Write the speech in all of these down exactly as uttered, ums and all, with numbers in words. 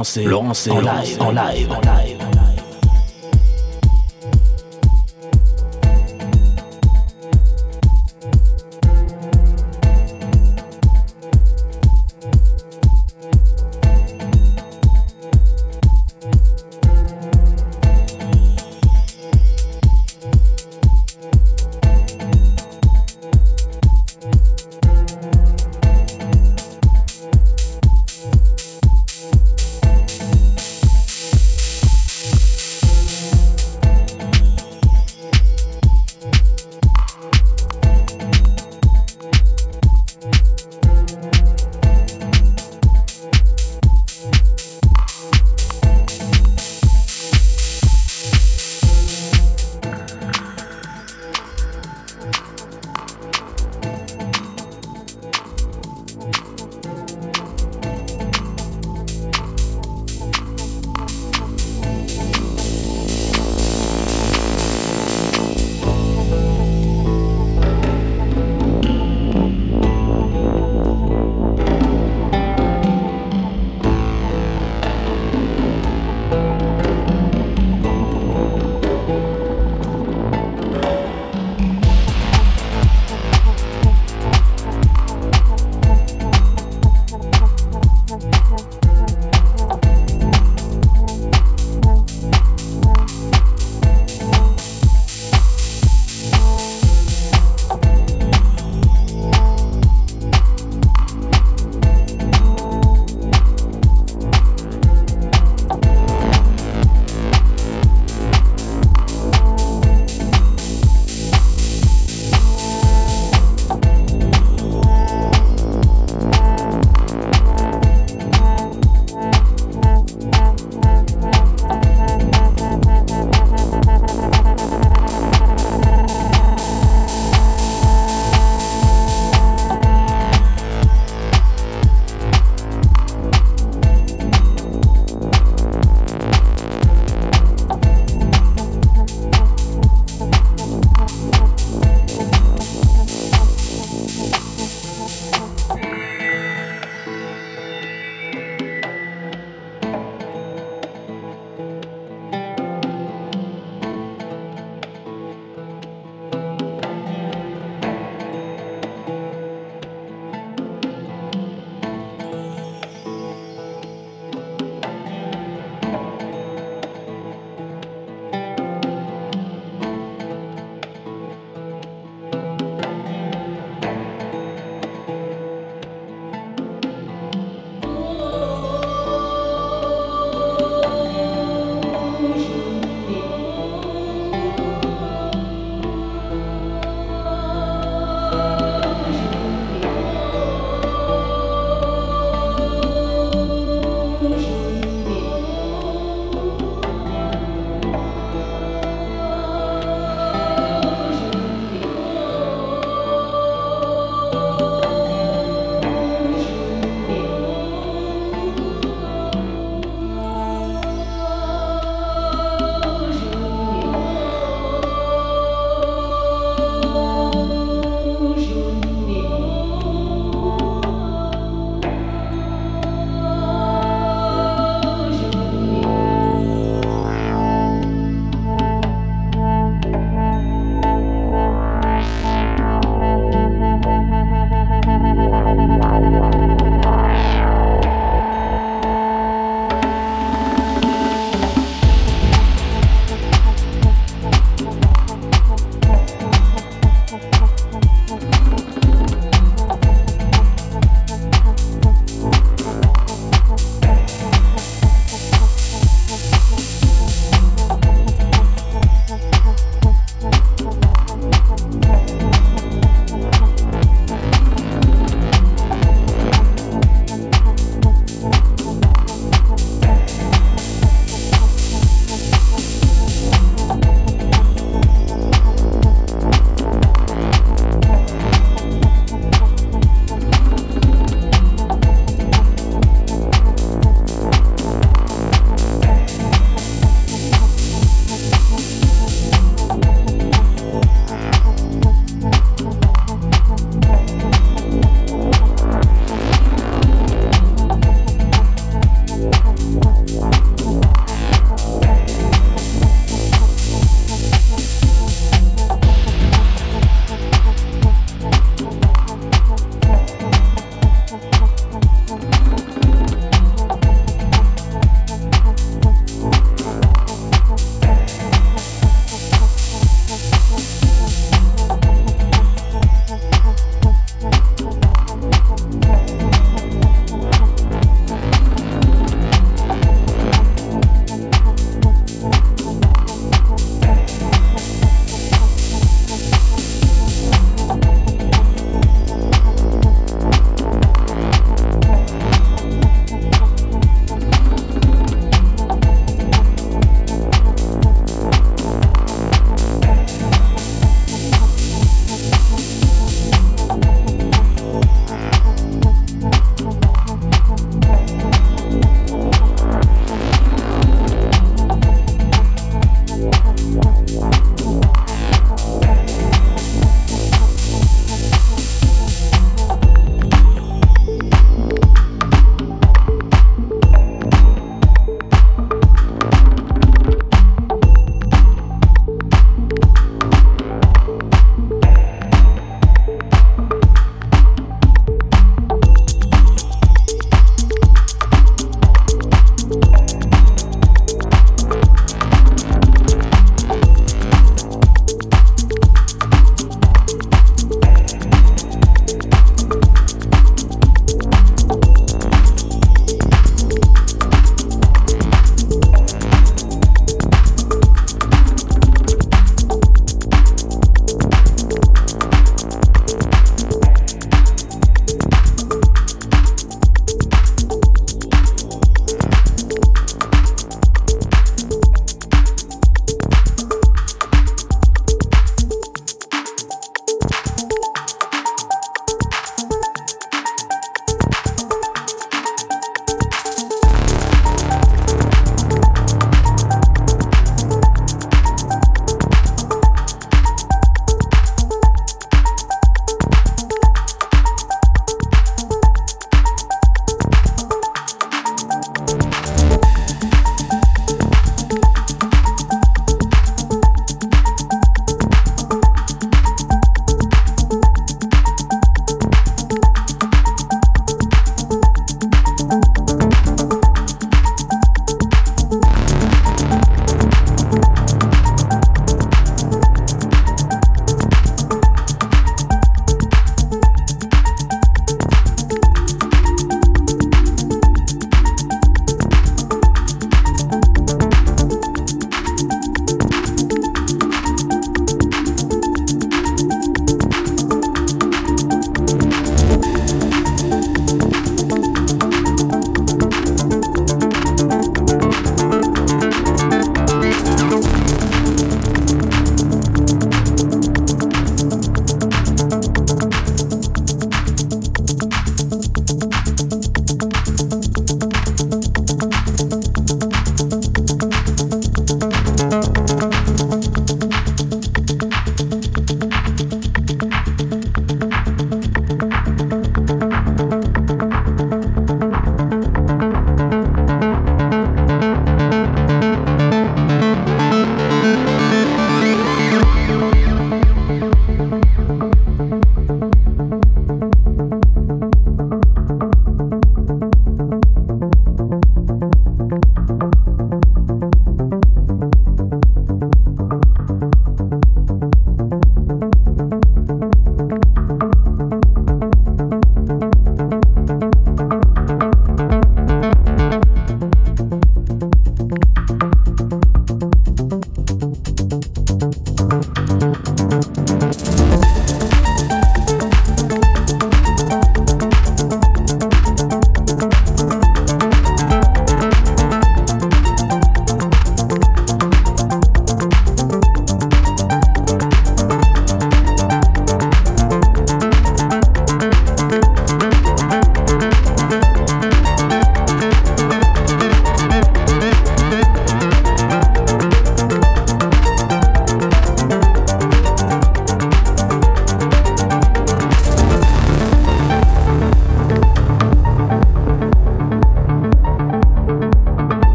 Laurent C. Laurent C. En live, en live, en live.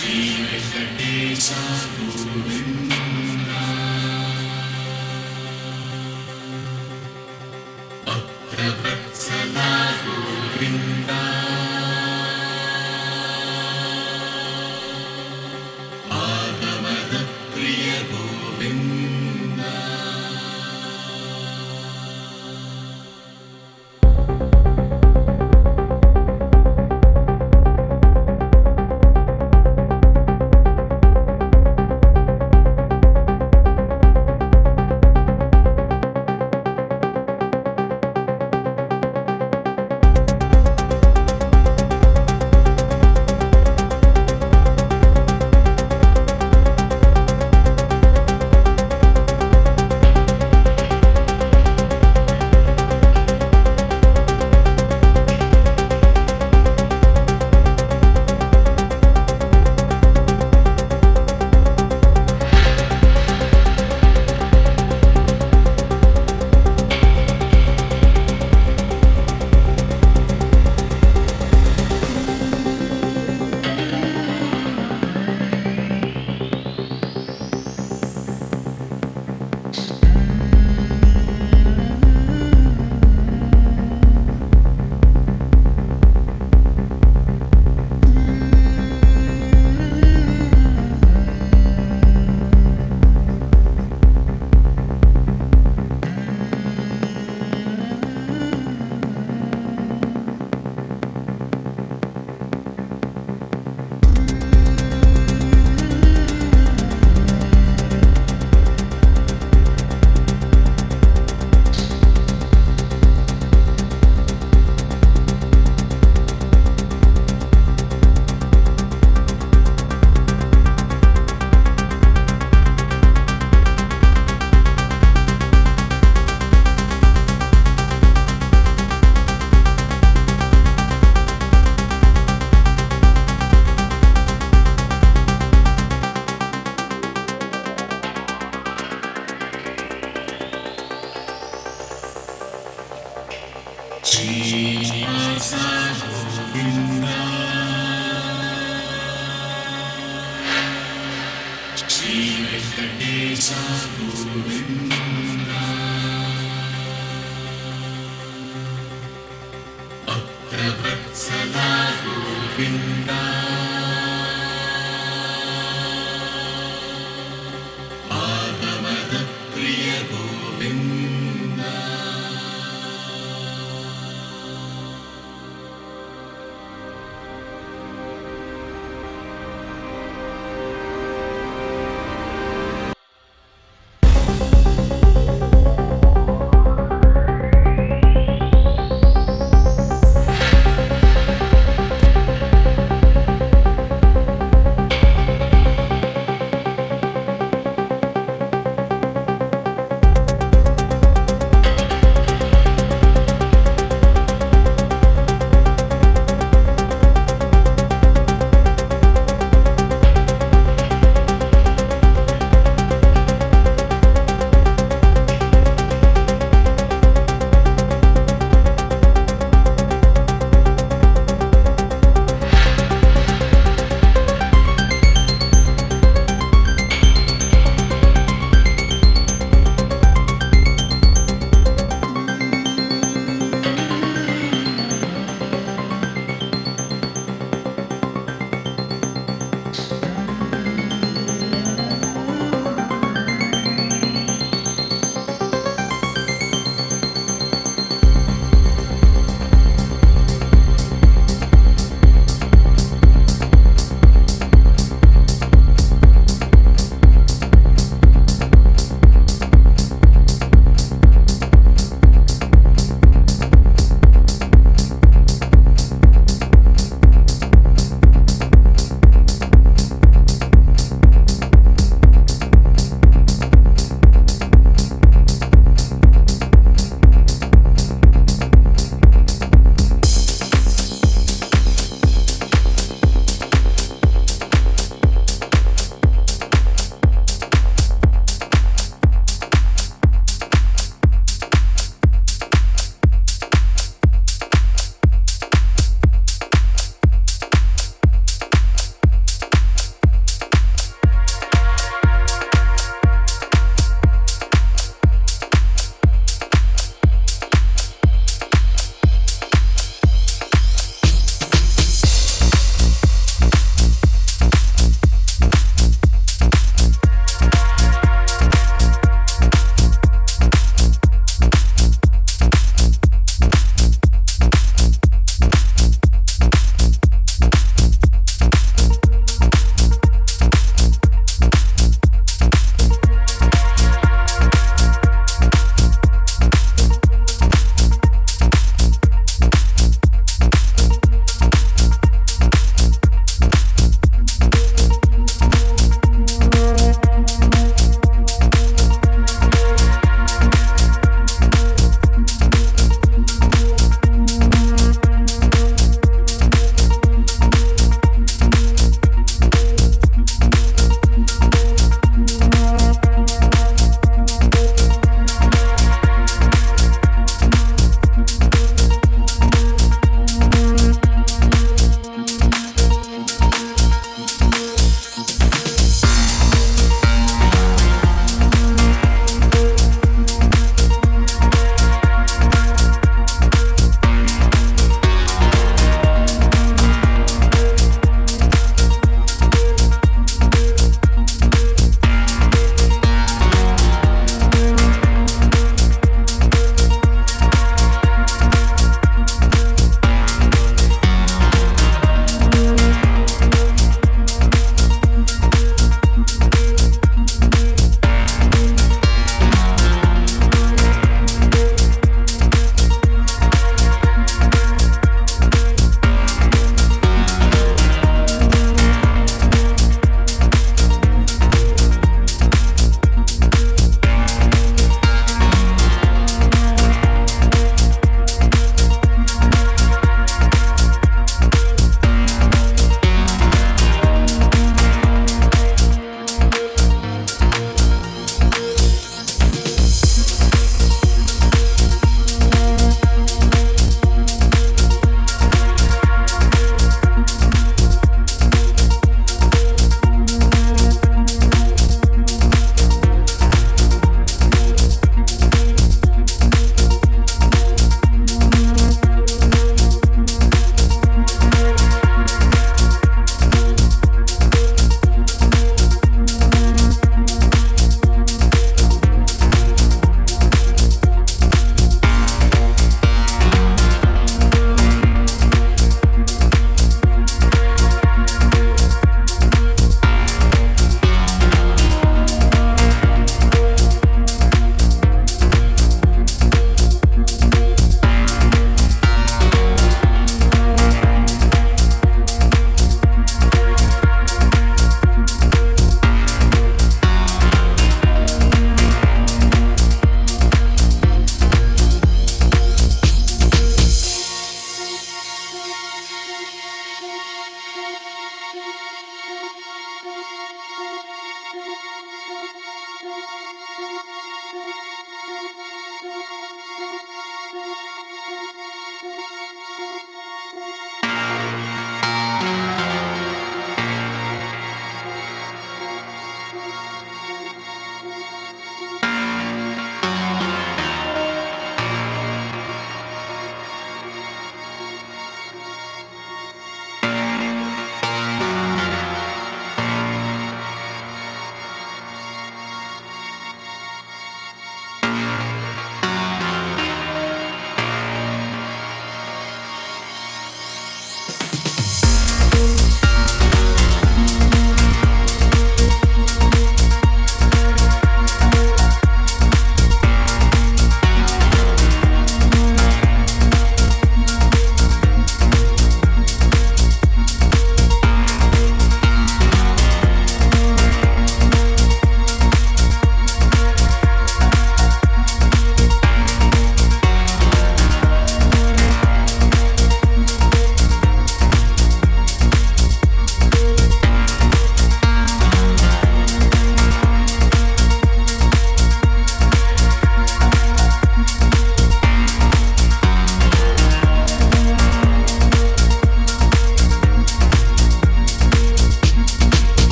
Shri Venkatesa Govinda Bhaktavatsala Govinda Adamada Priya Govinda.